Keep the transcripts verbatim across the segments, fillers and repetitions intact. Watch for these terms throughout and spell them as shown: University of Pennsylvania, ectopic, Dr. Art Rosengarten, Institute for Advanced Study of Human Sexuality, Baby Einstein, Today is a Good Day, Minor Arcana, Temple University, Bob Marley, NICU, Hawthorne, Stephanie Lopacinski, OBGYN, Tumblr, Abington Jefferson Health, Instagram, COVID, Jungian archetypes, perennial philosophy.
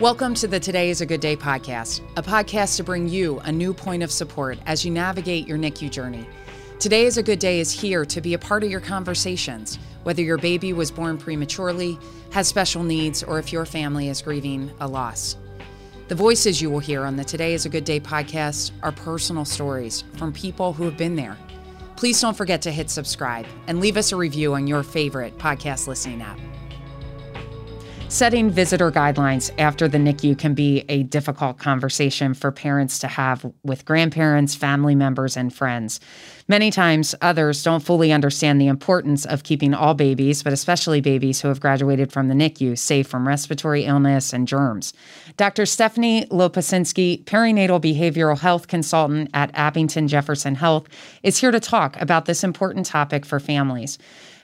Welcome to the Today is a Good Day podcast, a podcast to bring you a new point of support as you navigate your N I C U journey. Today is a Good Day is here to be a part of your conversations, whether your baby was born prematurely, has special needs, or if your family is grieving a loss. The voices you will hear on the Today is a Good Day podcast are personal stories from people who have been there. Please don't forget to hit subscribe and leave us a review on your favorite podcast listening app. Setting visitor guidelines after the N I C U can be a difficult conversation for parents to have with grandparents, family members, and friends. Many times, others don't fully understand the importance of keeping all babies, but especially babies who have graduated from the N I C U, safe from respiratory illness and germs. Doctor Stephanie Lopacinski, perinatal behavioral health consultant at Abington Jefferson Health, is here to talk about this important topic for families.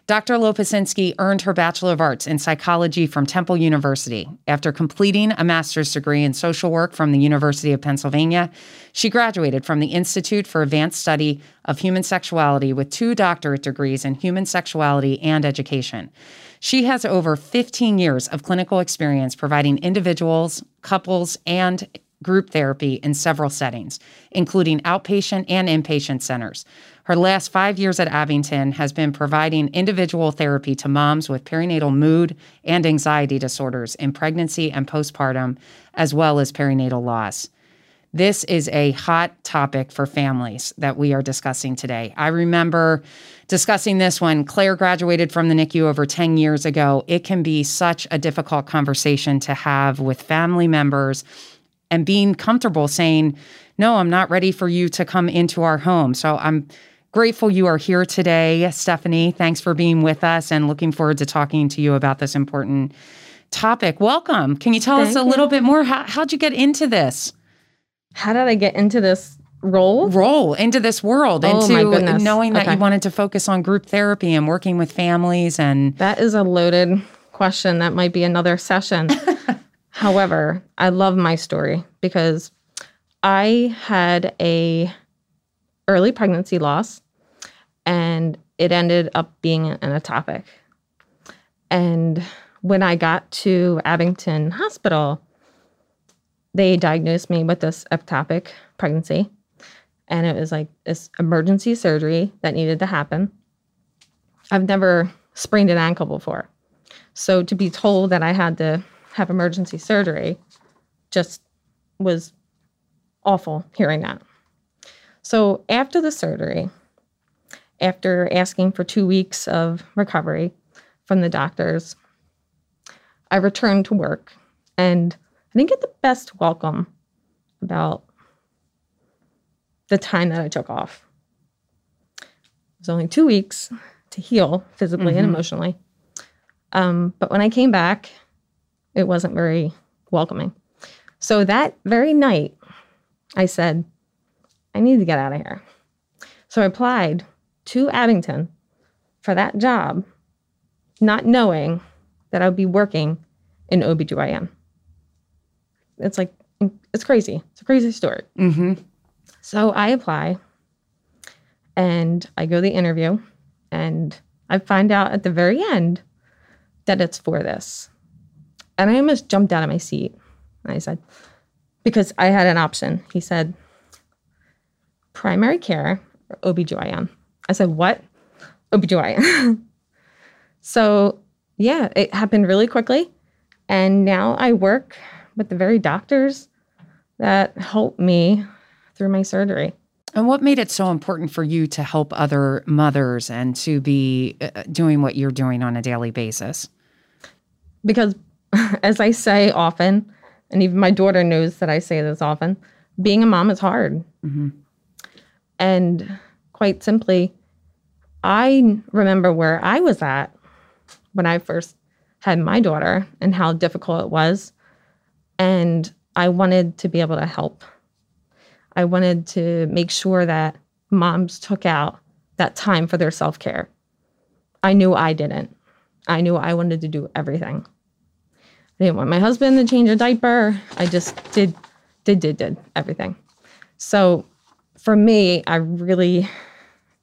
Doctor Lopacinski earned her Bachelor of Arts in Psychology from Temple University. After completing a master's degree in social work from the University of Pennsylvania, she graduated from the Institute for Advanced Study of Human Sexuality with two doctorate degrees in human sexuality and education. She has over fifteen years of clinical experience providing individuals, couples, and group therapy in several settings, including outpatient and inpatient centers. Her last five years at Abington has been providing individual therapy to moms with perinatal mood and anxiety disorders in pregnancy and postpartum, as well as perinatal loss. This is a hot topic for families that we are discussing today. I remember discussing this when Claire graduated from the N I C U over ten years ago. It can be such a difficult conversation to have with family members, and being comfortable saying, no, I'm not ready for you to come into our home. So I'm grateful you are here today, Stephanie. Thanks for being with us and looking forward to talking to you about this important topic. Welcome. Can you tell Thank us a you. little bit more? How, how'd you get into this? How did I get into this role? Role, into this world, oh, into knowing that okay. you wanted to focus on group therapy and working with families. And that is a loaded question. That might be another session. However, I love my story because I had a early pregnancy loss and it ended up being an ectopic. And when I got to Abington Hospital, they diagnosed me with this ectopic pregnancy. And it was like this emergency surgery that needed to happen. I've never sprained an ankle before. So to be told that I had to have emergency surgery just was awful hearing that. So after the surgery, after asking for two weeks of recovery from the doctors, I returned to work and I didn't get the best welcome about the time that I took off. It was only two weeks to heal physically mm-hmm. and emotionally. Um, but when I came back, it wasn't very welcoming. So that very night, I said, I need to get out of here. So I applied to Abington for that job, not knowing that I would be working in O B G Y N. It's like, it's crazy. It's a crazy story. Mm-hmm. So I apply and I go to the interview and I find out at the very end that it's for this. And I almost jumped out of my seat. And I said, because I had an option. He said, primary care or O B G Y N. I said, what? O B G Y N. So yeah, it happened really quickly. And now I work with the very doctors that helped me through my surgery. And what made it so important for you to help other mothers and to be doing what you're doing on a daily basis? Because as I say often, and even my daughter knows that I say this often, being a mom is hard. Mm-hmm. And quite simply, I remember where I was at when I first had my daughter and how difficult it was. And I wanted to be able to help. I wanted to make sure that moms took out that time for their self-care. I knew I didn't. I knew I wanted to do everything. I didn't want my husband to change a diaper. I just did, did, did, did everything. So for me, I really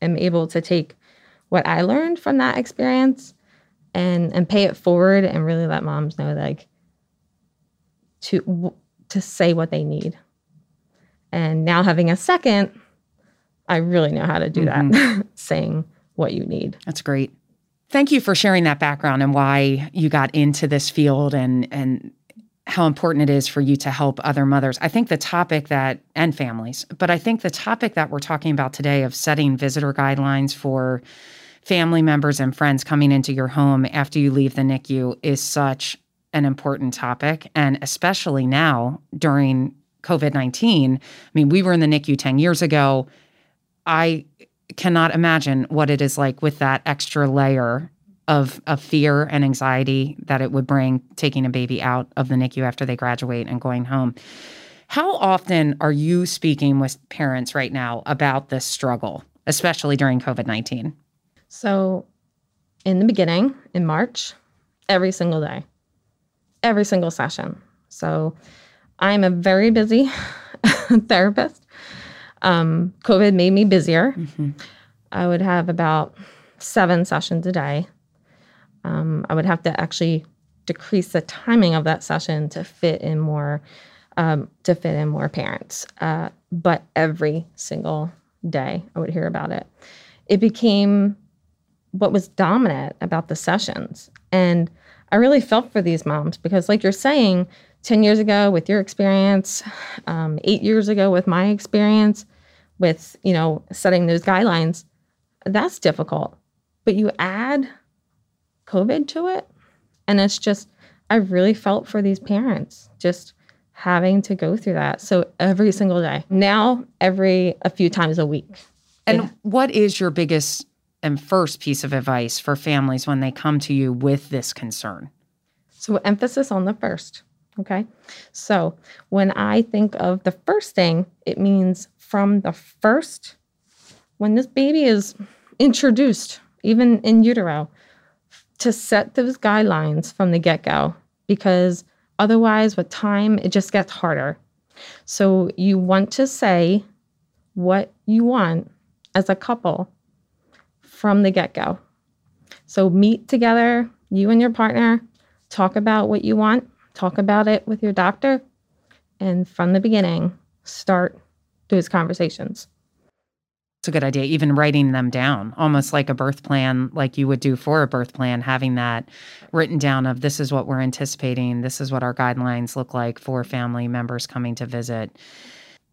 am able to take what I learned from that experience and, and pay it forward and really let moms know, like, to to say what they need. And now having a second, I really know how to do mm-hmm. that, saying what you need. That's great. Thank you for sharing that background and why you got into this field and and how important it is for you to help other mothers. I think the topic that, and families, but I think the topic that we're talking about today of setting visitor guidelines for family members and friends coming into your home after you leave the N I C U is such an important topic. And especially now during COVID nineteen, I mean, we were in the N I C U ten years ago. I cannot imagine what it is like with that extra layer of of fear and anxiety that it would bring taking a baby out of the N I C U after they graduate and going home. How often are you speaking with parents right now about this struggle, especially during COVID nineteen? So in the beginning, in March, every single day, every single session. So I'm a very busy therapist. Um, COVID made me busier. Mm-hmm. I would have about seven sessions a day. Um, I would have to actually decrease the timing of that session to fit in more, um, to fit in more parents. Uh, but every single day I would hear about it. It became what was dominant about the sessions. And I really felt for these moms because, like you're saying, ten years ago with your experience, um, eight years ago with my experience with, you know, setting those guidelines, that's difficult. But you add COVID to it, and it's just, I really felt for these parents just having to go through that. So every single day. Now, every a few times a week. And yeah. What is your biggest and first piece of advice for families when they come to you with this concern? So emphasis on the first, okay? So when I think of the first thing, it means from the first, when this baby is introduced, even in utero, to set those guidelines from the get-go, because otherwise with time, it just gets harder. So you want to say what you want as a couple from the get-go. So meet together, you and your partner, talk about what you want, talk about it with your doctor, and from the beginning, start those conversations. It's a good idea, even writing them down, almost like a birth plan, like you would do for a birth plan, having that written down of this is what we're anticipating, this is what our guidelines look like for family members coming to visit.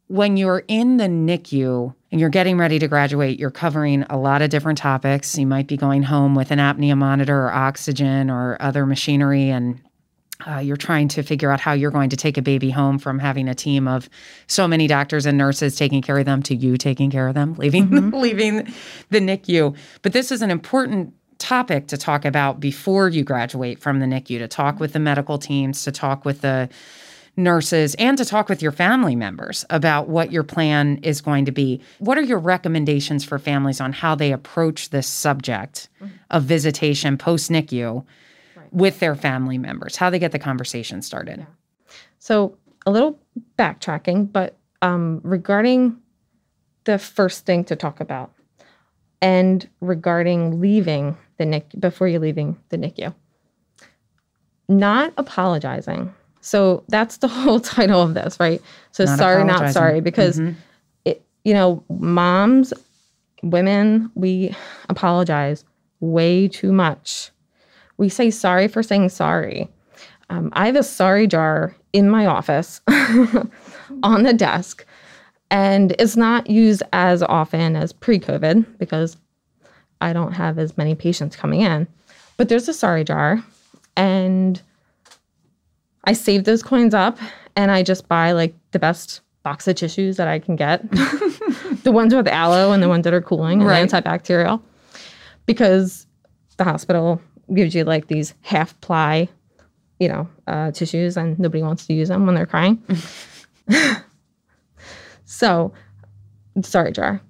When you're in the N I C U and you're getting ready to graduate, you're covering a lot of different topics. You might be going home with an apnea monitor or oxygen or other machinery, and uh, you're trying to figure out how you're going to take a baby home from having a team of so many doctors and nurses taking care of them to you taking care of them, leaving, mm-hmm. leaving the N I C U. But this is an important topic to talk about before you graduate from the N I C U, to talk with the medical teams, to talk with the nurses, and to talk with your family members about what your plan is going to be. What are your recommendations for families on how they approach this subject mm-hmm. of visitation post-N I C U right. with their family members, how they get the conversation started? Yeah. So a little backtracking, but um, regarding the first thing to talk about and regarding leaving the N I C U, before you're leaving the N I C U, not apologizing. So that's the whole title of this, right? So not sorry, not sorry, because, mm-hmm. it, you know, moms, women, we apologize way too much. We say sorry for saying sorry. Um, I have a sorry jar in my office on the desk, and it's not used as often as pre-COVID because I don't have as many patients coming in. But there's a sorry jar, and I save those coins up, and I just buy, like, the best box of tissues that I can get, the ones with aloe and the ones that are cooling and right. antibacterial, because the hospital gives you, like, these half-ply, you know, uh, tissues, and nobody wants to use them when they're crying. So, sorry jar.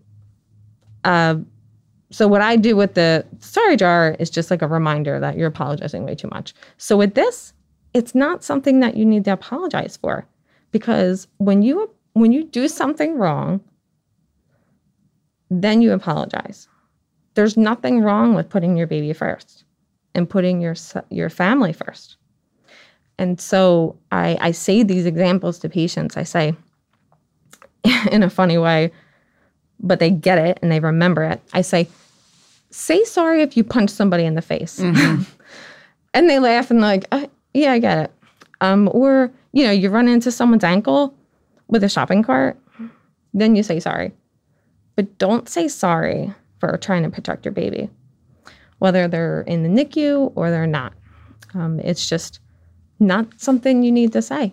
Uh, so what I do with the sorry jar is just, like, a reminder that you're apologizing way too much. So with this, it's not something that you need to apologize for, because when you when you do something wrong, then you apologize. There's nothing wrong with putting your baby first and putting your your family first. And so I, I say these examples to patients. I say, in a funny way, but they get it and they remember it. I say, say sorry if you punch somebody in the face. Mm-hmm. And they laugh and they're like, uh, yeah, I get it. Um, or, you know, you run into someone's ankle with a shopping cart, then you say sorry. But don't say sorry for trying to protect your baby, whether they're in the N I C U or they're not. Um, it's just not something you need to say.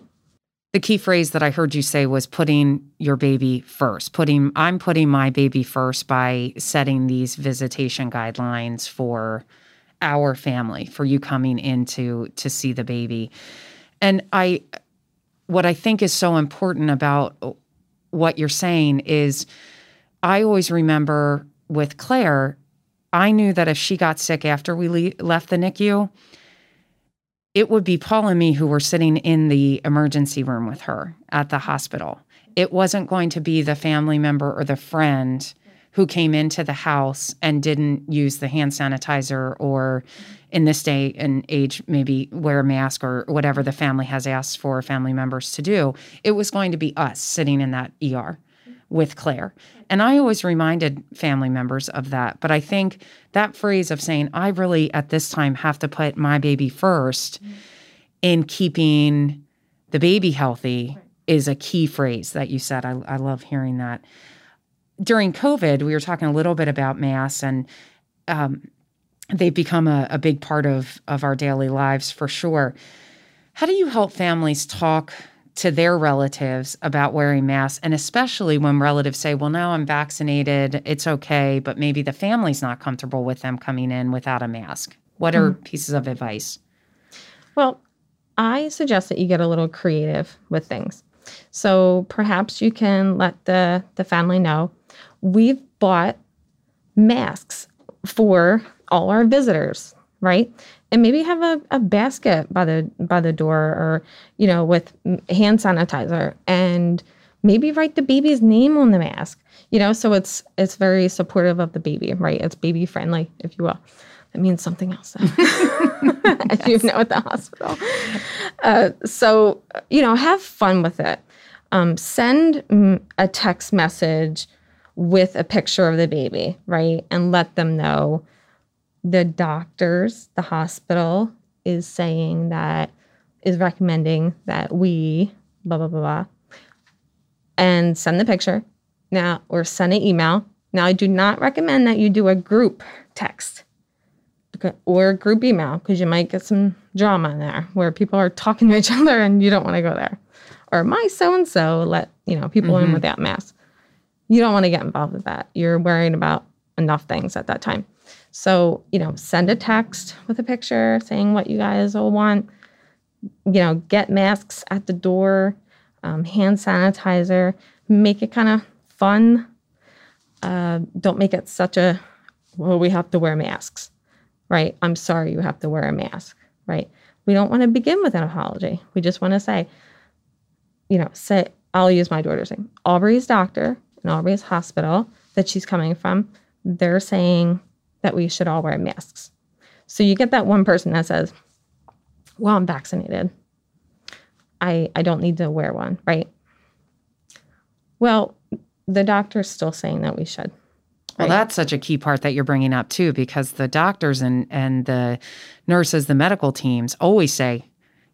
The key phrase that I heard you say was putting your baby first. Putting I'm putting my baby first by setting these visitation guidelines for our family, for you coming in to, to see the baby. And I, what I think is so important about what you're saying is I always remember with Claire, I knew that if she got sick after we le- left the N I C U, it would be Paul and me who were sitting in the emergency room with her at the hospital. It wasn't going to be the family member or the friend who came into the house and didn't use the hand sanitizer or in this day and age, maybe wear a mask or whatever the family has asked for family members to do. It was going to be us sitting in that E R with Claire. And I always reminded family members of that. But I think that phrase of saying, I really at this time have to put my baby first mm-hmm. in keeping the baby healthy right. is a key phrase that you said. I, I love hearing that. During COVID, we were talking a little bit about masks, and um, they've become a, a big part of, of our daily lives for sure. How do you help families talk to their relatives about wearing masks, and especially when relatives say, well, now I'm vaccinated, it's okay, but maybe the family's not comfortable with them coming in without a mask? What are mm-hmm. pieces of advice? Well, I suggest that you get a little creative with things. So perhaps you can let the, the family know, we've bought masks for all our visitors, right? And maybe have a, a basket by the by the door or, you know, with hand sanitizer, and maybe write the baby's name on the mask, you know, so it's it's very supportive of the baby, right? It's baby friendly, if you will. That means something else, as yes. you know, at the hospital. Uh, so, you know, have fun with it. Um, send a text message with a picture of the baby, right? And let them know, the doctors, the hospital is saying that, is recommending that we blah, blah, blah, blah, and send the picture now or send an email. Now, I do not recommend that you do a group text or a group email because you might get some drama in there where people are talking to each other and you don't want to go there. Or my so-and-so let, you know, people mm-hmm. in without masks. You don't want to get involved with that. You're worrying about enough things at that time. So, you know, send a text with a picture saying what you guys all want. You know, get masks at the door, um, hand sanitizer. Make it kind of fun. Uh, don't make it such a, well, we have to wear masks, right? I'm sorry you have to wear a mask, right? We don't want to begin with an apology. We just want to say, you know, say, I'll use my daughter's name. Aubrey's doctor in Aubrey's hospital that she's coming from, they're saying that we should all wear masks. So you get that one person that says, well, I'm vaccinated. I I don't need to wear one, right? Well, the doctor's still saying that we should. Right? Well, that's such a key part that you're bringing up too, because the doctors and, and the nurses, the medical teams always say,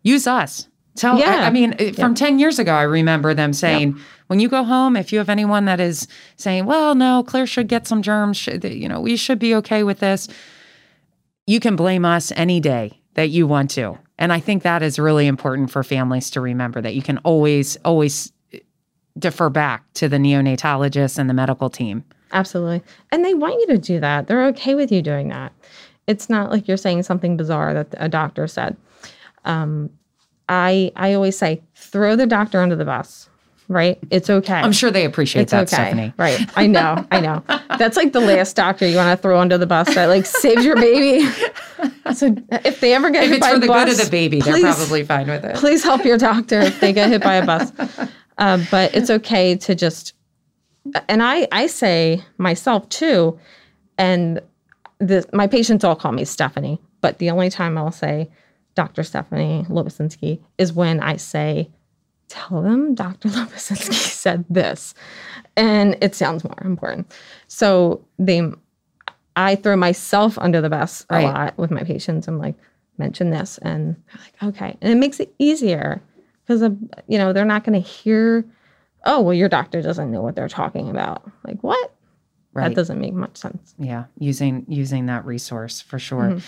use us. Tell, yeah. I, I mean, from yeah. ten years ago, I remember them saying, yep. when you go home, if you have anyone that is saying, well, no, Claire should get some germs, should, you know, we should be okay with this, you can blame us any day that you want to. And I think that is really important for families to remember, that you can always, always defer back to the neonatologists and the medical team. Absolutely. And they want you to do that. They're okay with you doing that. It's not like you're saying something bizarre that a doctor said. Um I, I always say, throw the doctor under the bus, right? It's okay. I'm sure they appreciate it's that, okay. Stephanie. Right. I know. I know. That's like the last doctor you want to throw under the bus that like saves your baby. So if they ever get if hit by a bus. If it's for the bus, good of the baby, please, they're probably fine with it. Please help your doctor if they get hit by a bus. Uh, but it's okay to just, and I, I say myself too, and the, my patients all call me Stephanie, but the only time I'll say Doctor Stephanie Lopacinski, is when I say, tell them Doctor Lopacinski said this, and it sounds more important. So they, I throw myself under the bus a right. lot with my patients. I'm like, mention this, and they're like, okay, and it makes it easier because uh, you know they're not going to hear, oh, well, your doctor doesn't know what they're talking about. Like, what? Right. That doesn't make much sense. Yeah, using using that resource for sure. Mm-hmm.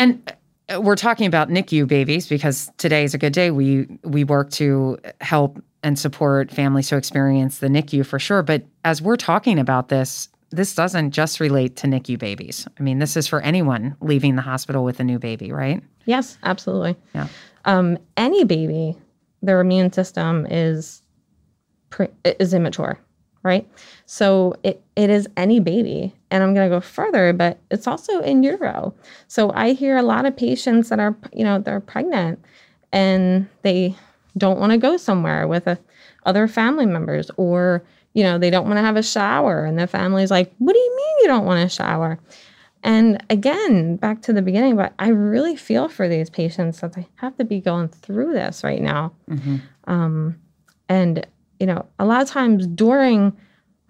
And we're talking about N I C U babies because today is a good day. We we work to help and support families who experience the N I C U for sure. But as we're talking about this, this doesn't just relate to N I C U babies. I mean, this is for anyone leaving the hospital with a new baby, right? Yes, absolutely. Yeah. Um, any baby, their immune system is pre- is immature, right? So it, it is any baby. And I'm going to go further, but it's also in utero. So I hear a lot of patients that are, you know, they're pregnant and they don't want to go somewhere with a, other family members, or you know, they don't want to have a shower. And the family's like, what do you mean you don't want to shower? And again, back to the beginning, but I really feel for these patients that they have to be going through this right now. Mm-hmm. Um, and, you know, a lot of times during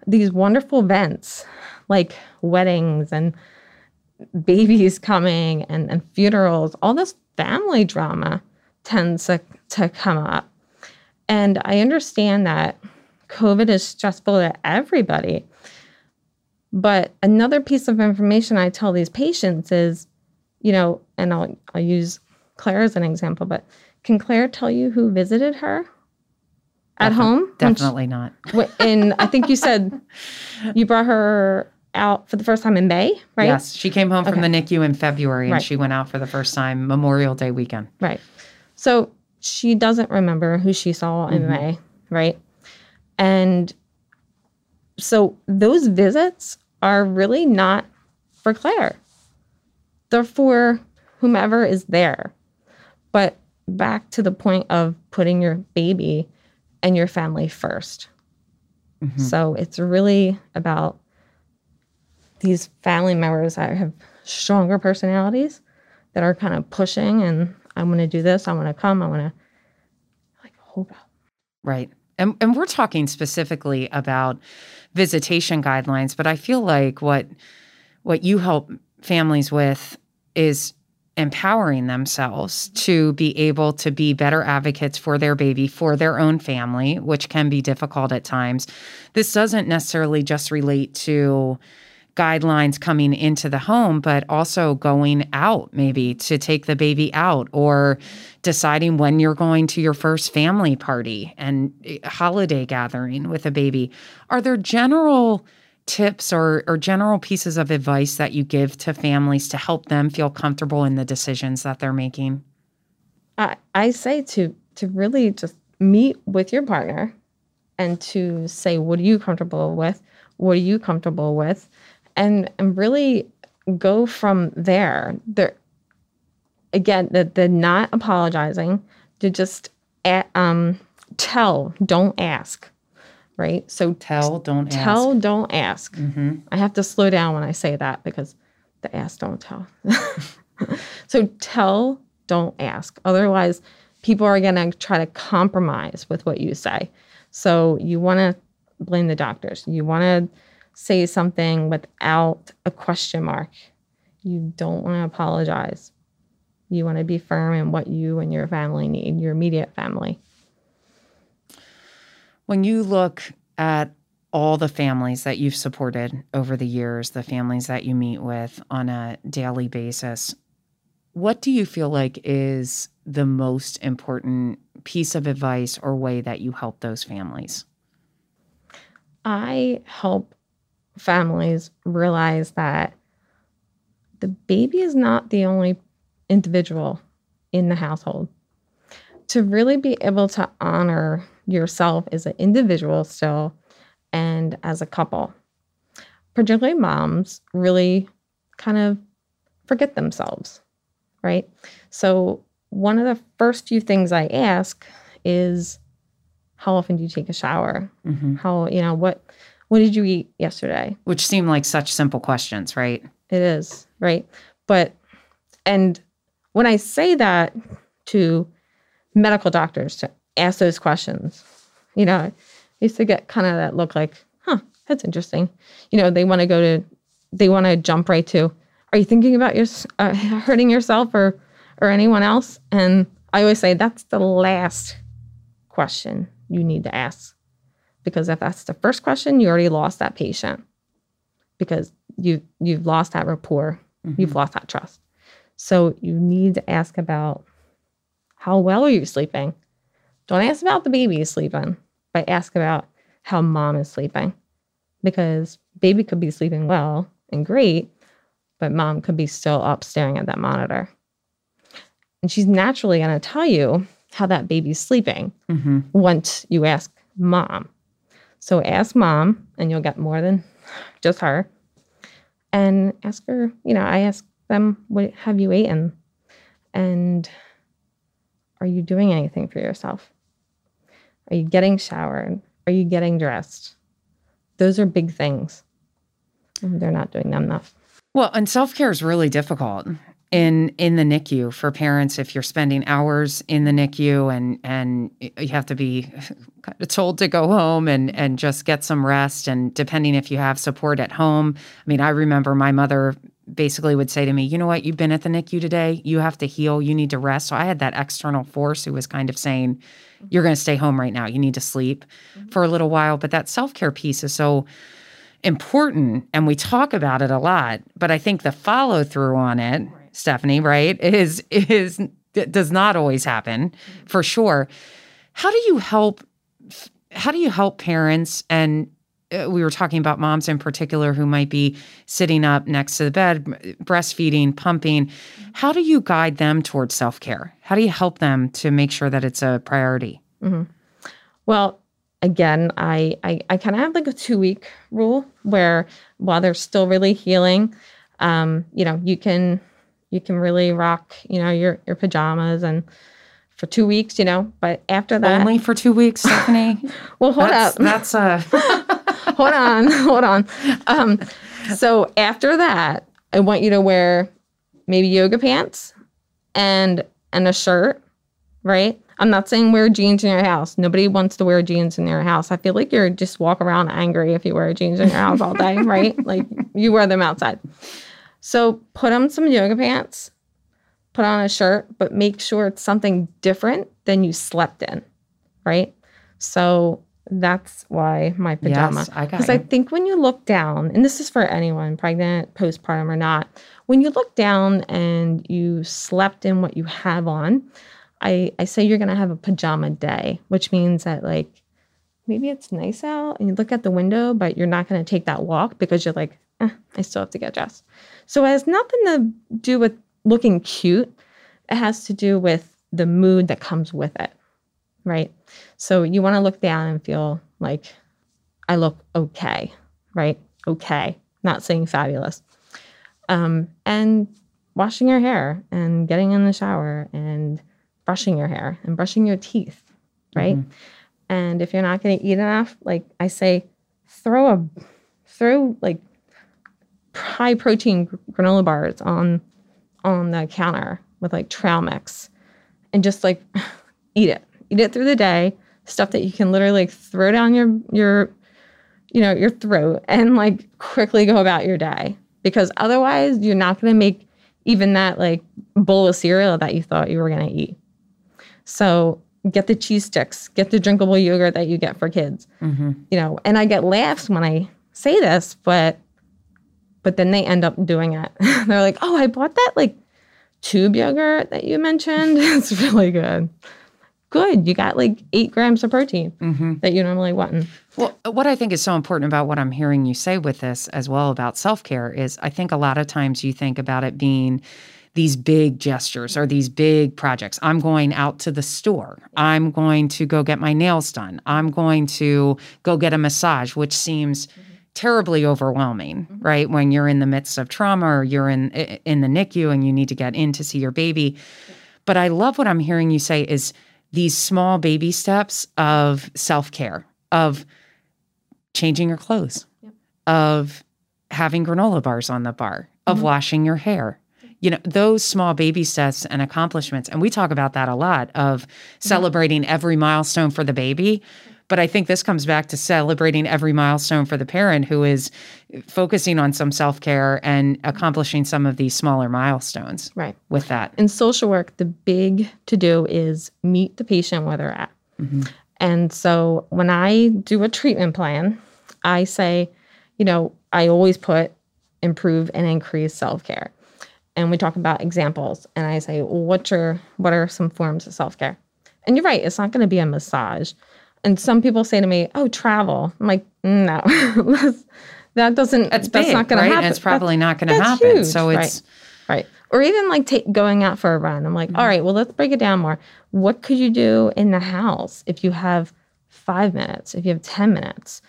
these wonderful events, like weddings and babies coming and, and funerals, all this family drama tends to, to come up. And I understand that COVID is stressful to everybody. But another piece of information I tell these patients is, you know, and I'll, I'll use Claire as an example, but can Claire tell you who visited her at Defin- home? Definitely she, not. And I think you said you brought her out for the first time in May, right? Yes, she came home okay. from the N I C U in February, and right. she went out for the first time Memorial Day weekend. Right. So she doesn't remember who she saw in mm-hmm. May, right? And so those visits are really not for Claire. They're for whomever is there. But back to the point of putting your baby and your family first. Mm-hmm. So it's really about these family members that have stronger personalities that are kind of pushing and I want to do this, I want to come, I want to like hold up. Right. And, and we're talking specifically about visitation guidelines, but I feel like what what you help families with is empowering themselves to be able to be better advocates for their baby, for their own family, which can be difficult at times. This doesn't necessarily just relate to guidelines coming into the home, but also going out maybe to take the baby out, or deciding when you're going to your first family party and holiday gathering with a baby. Are there general tips or, or general pieces of advice that you give to families to help them feel comfortable in the decisions that they're making? I, I say to to really just meet with your partner and to say, what are you comfortable with? What are you comfortable with? And, and really go from there. There again, the, the not apologizing, to just a, um, tell, don't ask, right? So tell, don't ask. Tell, don't ask. Mm-hmm. I have to slow down when I say that because the ask, don't tell. So tell, don't ask. Otherwise, people are going to try to compromise with what you say. So you want to blame the doctors. You want to say something without a question mark. You don't want to apologize. You want to be firm in what you and your family need, your immediate family. When you look at all the families that you've supported over the years, the families that you meet with on a daily basis, what do you feel like is the most important piece of advice or way that you help those families? I help families realize that the baby is not the only individual in the household. To really be able to honor yourself as an individual still and as a couple, particularly moms really kind of forget themselves, right? So one of the first few things I ask is, how often do you take a shower? Mm-hmm. How, you know, what... What did you eat yesterday? Which seem like such simple questions, right? It is, right? But, and When I say that to medical doctors, to ask those questions, you know, I used to get kind of that look like, huh, that's interesting. You know, they want to go to, they want to jump right to, are you thinking about your, uh, hurting yourself or, or anyone else? And I always say that's the last question you need to ask. Because if that's the first question, you already lost that patient. Because you, you've lost that rapport. Mm-hmm. You've lost that trust. So you need to ask about how well are you sleeping? Don't ask about the baby is sleeping, but ask about how mom is sleeping. Because baby could be sleeping well and great, but mom could be still up staring at that monitor. And she's naturally going to tell you how that baby's sleeping mm-hmm. once you ask mom. So ask mom, and you'll get more than just her. And ask her, you know, I ask them, what have you eaten? And are you doing anything for yourself? Are you getting showered? Are you getting dressed? Those are big things. They're not doing them enough. Well, and self-care is really difficult in in the N I C U for parents if you're spending hours in the N I C U and and you have to be kind of told to go home and and just get some rest. And depending if you have support at home, I mean, I remember my mother basically would say to me, you know what, you've been at the N I C U today, you have to heal, you need to rest. So I had that external force who was kind of saying, you're going to stay home right now, you need to sleep mm-hmm. for a little while. But that self-care piece is so important, and we talk about it a lot, but I think the follow-through on it, right. Stephanie, right, is is it does not always happen, mm-hmm. for sure. How do you help, how do you help parents and we were talking about moms in particular who might be sitting up next to the bed, breastfeeding, pumping. How do you guide them towards self-care? How do you help them to make sure that it's a priority? Mm-hmm. Well, again, I, I, I kind of have like a two-week rule where while they're still really healing, um, you know, you can you can really rock, you know, your, your pajamas and for two weeks, you know, but after that. Only for two weeks, Stephanie? Well, hold that's, up. That's a... Hold on, hold on. Um, so after that, I want you to wear maybe yoga pants and and a shirt, right? I'm not saying wear jeans in your house. Nobody wants to wear jeans in your house. I feel like you're just walk around angry if you wear jeans in your house all day, right? Like you wear them outside. So put on some yoga pants, put on a shirt, but make sure it's something different than you slept in, right? So... That's why my pajama. Yes, I got it. Because I think when you look down, and this is for anyone, pregnant, postpartum or not, when you look down and you slept in what you have on, I, I say you're going to have a pajama day, which means that like maybe it's nice out and you look at the window, but you're not going to take that walk because you're like, eh, I still have to get dressed. So it has nothing to do with looking cute. It has to do with the mood that comes with it. Right? So you want to look down and feel like I look okay, right? Okay. Not saying fabulous. Um, and washing your hair and getting in the shower and brushing your hair and brushing your teeth, right? Mm-hmm. And if you're not going to eat enough, like I say, throw a, throw like high protein granola bars on, on the counter with like trail mix and just like eat it. Eat it through the day, stuff that you can literally like, throw down your, your, you know, your throat and like quickly go about your day because otherwise you're not going to make even that like bowl of cereal that you thought you were going to eat. So get the cheese sticks, get the drinkable yogurt that you get for kids, mm-hmm. you know, and I get laughs when I say this, but, but then they end up doing it. They're like, oh, I bought that like tube yogurt that you mentioned. It's really good. Good. You got like eight grams of protein mm-hmm. that you normally wouldn't. Well, what I think is so important about what I'm hearing you say with this as well about self-care is I think a lot of times you think about it being these big gestures or these big projects. I'm going out to the store. I'm going to go get my nails done. I'm going to go get a massage, which seems mm-hmm. terribly overwhelming, mm-hmm. right? When you're in the midst of trauma or you're in, in the N I C U and you need to get in to see your baby. But I love what I'm hearing you say is these small baby steps of self-care, of changing your clothes, yep. of having granola bars on the bar, of mm-hmm. washing your hair, you know, those small baby steps and accomplishments. And we talk about that a lot, of celebrating every milestone for the baby. But I think this comes back to celebrating every milestone for the parent who is focusing on some self-care and accomplishing some of these smaller milestones. Right. With that. In social work, the big to-do is meet the patient where they're at. Mm-hmm. And so when I do a treatment plan, I say, you know, I always put improve and increase self-care. And we talk about examples. And I say, well, what's your, what are some forms of self-care? And you're right, it's not going to be a massage. And some people say to me, oh, travel. I'm like, no, that doesn't, that's, that's big, not going right? to happen. It's probably that's, not going to happen. Huge. So it's right. right. Or even like take, going out for a run. I'm like, mm-hmm. all right, well, let's break it down more. What could you do in the house if you have five minutes, if you have ten minutes?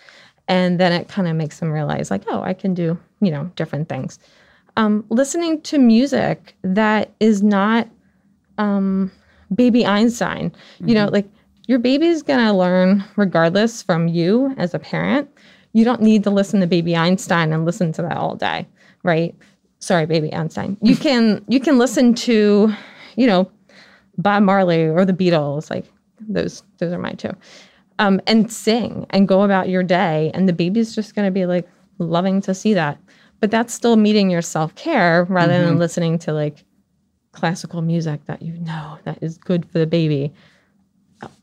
And then it kind of makes them realize like, oh, I can do, you know, different things. Um, listening to music that is not um, Baby Einstein, mm-hmm. you know, like, your baby's going to learn regardless from you as a parent. You don't need to listen to Baby Einstein and listen to that all day, right? Sorry, Baby Einstein. You can you can listen to, you know, Bob Marley or the Beatles, like those those are my two, um, and sing and go about your day. And the baby's just going to be like loving to see that. But that's still meeting your self-care rather mm-hmm. than listening to like classical music that you know that is good for the baby.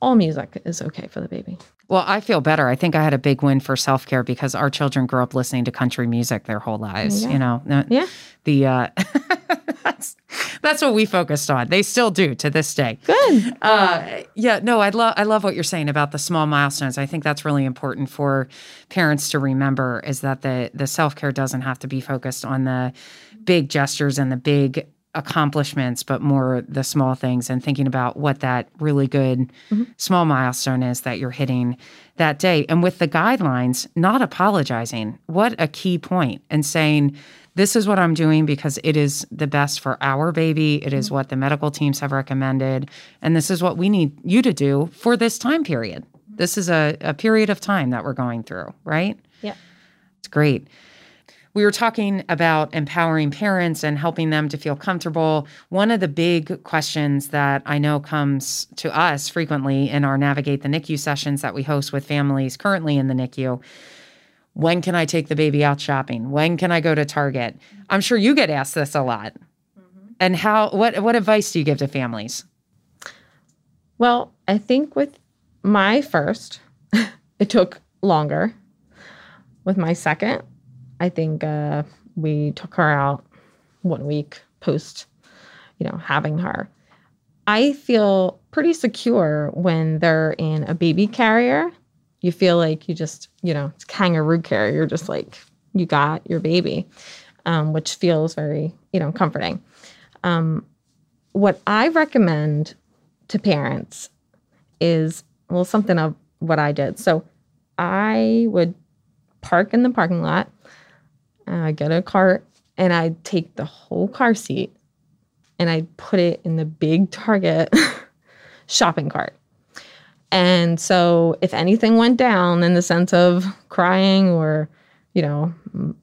All music is okay for the baby. Well, I feel better. I think I had a big win for self-care because our children grew up listening to country music their whole lives, yeah. you know. Yeah. The uh, that's that's what we focused on. They still do to this day. Good. Uh, yeah, no, I love I love what you're saying about the small milestones. I think that's really important for parents to remember, is that the the self-care doesn't have to be focused on the big gestures and the big accomplishments, but more the small things, and thinking about what that really good mm-hmm. small milestone is that you're hitting that day. And with the guidelines, not apologizing. What a key point. And saying, this is what I'm doing because it is the best for our baby. It is mm-hmm. what the medical teams have recommended. And this is what we need you to do for this time period. Mm-hmm. This is a, a period of time that we're going through, right? Yeah. It's great. We were talking about empowering parents and helping them to feel comfortable. One of the big questions that I know comes to us frequently in our Navigate the NICU sessions that we host with families currently in the NICU, when can I take the baby out shopping? When can I go to Target? I'm sure you get asked this a lot. Mm-hmm. And how? What what advice do you give to families? Well, I think with my first, it took longer. With my second, I think uh, we took her out one week post, you know, having her. I feel pretty secure when they're in a baby carrier. You feel like you just, you know, it's kangaroo carrier. You're just like, you got your baby, um, which feels very, you know, comforting. Um, what I recommend to parents is, well, something of what I did. So I would park in the parking lot. I get a cart, and I take the whole car seat, and I put it in the big Target shopping cart. And so if anything went down in the sense of crying or, you know, you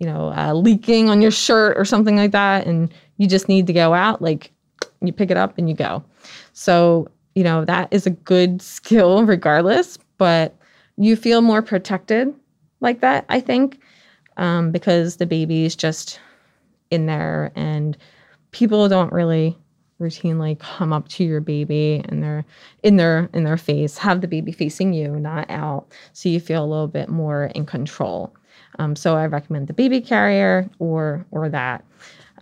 know, uh, leaking on your shirt or something like that, and you just need to go out, like, you pick it up and you go. So, you know, that is a good skill regardless, but you feel more protected like that, I think. Um, because the baby's just in there, and people don't really routinely come up to your baby, and they're in their in their face, have the baby facing you, not out, so you feel a little bit more in control. Um, so I recommend the baby carrier or or that.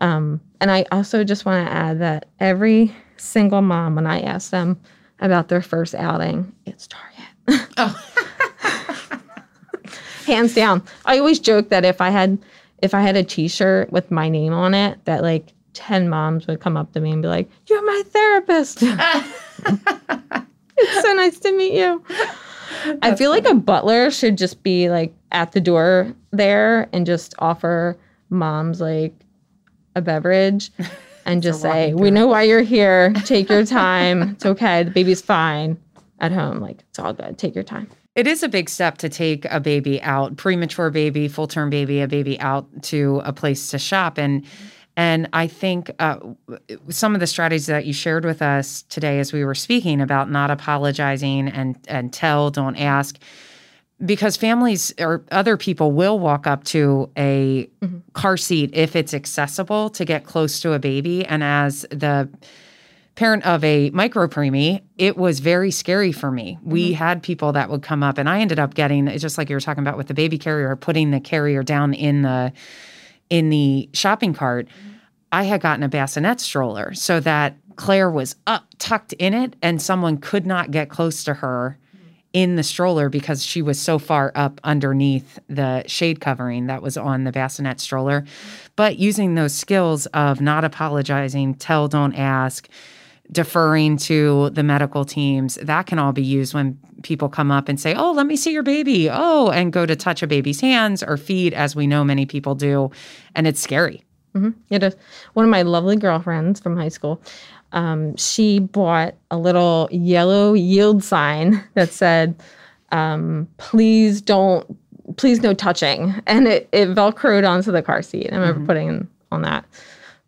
Um, and I also just want to add that every single mom, when I ask them about their first outing, it's Target. Oh. Hands down. I always joke that if I had if I had a t-shirt with my name on it, that like ten moms would come up to me and be like, "You're my therapist." It's so nice to meet you. That's I feel funny. Like a butler should just be like at the door there and just offer moms like a beverage and just say, "We know why you're here. Take your time. It's okay. The baby's fine at home. Like, it's all good. Take your time." It is a big step to take a baby out, premature baby, full-term baby, a baby out to a place to shop. And And I think uh, some of the strategies that you shared with us today as we were speaking about not apologizing and, and tell, don't ask, because families or other people will walk up to a mm-hmm. car seat if it's accessible to get close to a baby. And as the parent of a micropreemie, it was very scary for me. We mm-hmm. had people that would come up, and I ended up getting, just like you were talking about with the baby carrier, putting the carrier down in the in the shopping cart. Mm-hmm. I had gotten a bassinet stroller so that Claire was up tucked in it, and someone could not get close to her in the stroller because she was so far up underneath the shade covering that was on the bassinet stroller. But using those skills of not apologizing, tell, don't ask, deferring to the medical teams, that can all be used when people come up and say, oh, let me see your baby. Oh, and go to touch a baby's hands or feet, as we know many people do. And it's scary. Mm-hmm. It is. One of my lovely girlfriends from high school, Um, she bought a little yellow yield sign that said, um, please don't, please no touching. And it, it Velcroed onto the car seat. I remember mm-hmm. putting in, on that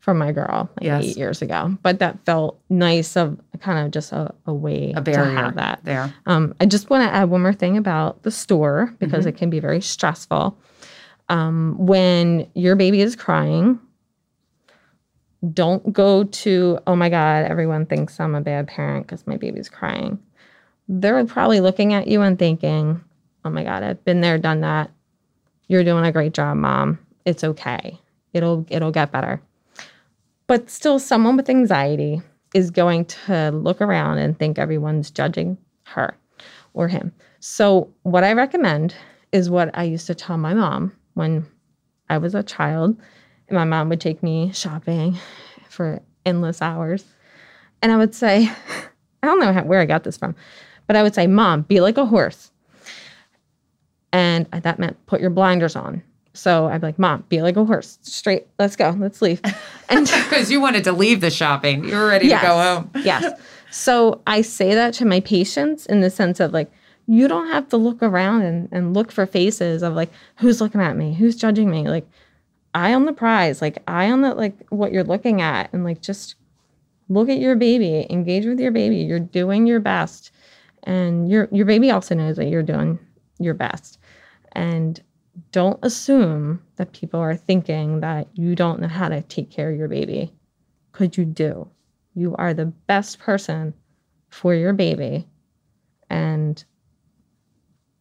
for my girl like yes. eight years ago. But that felt nice of kind of just a, a way a barrier to have that there. Um, I just want to add one more thing about the store because mm-hmm. it can be very stressful. Um, when your baby is crying, don't go to, oh my God, everyone thinks I'm a bad parent because my baby's crying. They're probably looking at you and thinking, oh my God, I've been there, done that. You're doing a great job, Mom. It's okay. It'll it'll get better. But still, someone with anxiety is going to look around and think everyone's judging her or him. So what I recommend is what I used to tell my mom when I was a child. My mom would take me shopping for endless hours. And I would say, I don't know how, where I got this from, but I would say, Mom, be like a horse. And that meant put your blinders on. So I'd be like, Mom, be like a horse. Straight, let's go. Let's leave. Because you wanted to leave the shopping. You were ready yes, to go home. Yes. So I say that to my patients in the sense of like, you don't have to look around and, and look for faces of like, who's looking at me? Who's judging me? Like, eye on the prize, like eye on the, like what you're looking at, and like just look at your baby, engage with your baby. You're doing your best, and your your baby also knows that you're doing your best. And don't assume that people are thinking that you don't know how to take care of your baby, because you do. You are the best person for your baby, and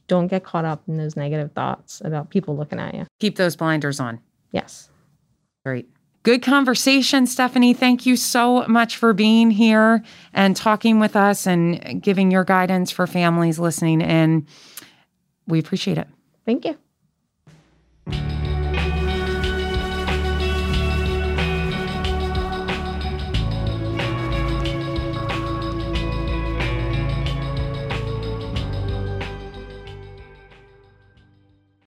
don't get caught up in those negative thoughts about people looking at you. Keep those blinders on. Yes. Great. Good conversation, Stephanie. Thank you so much for being here and talking with us and giving your guidance for families listening in. We appreciate it. Thank you.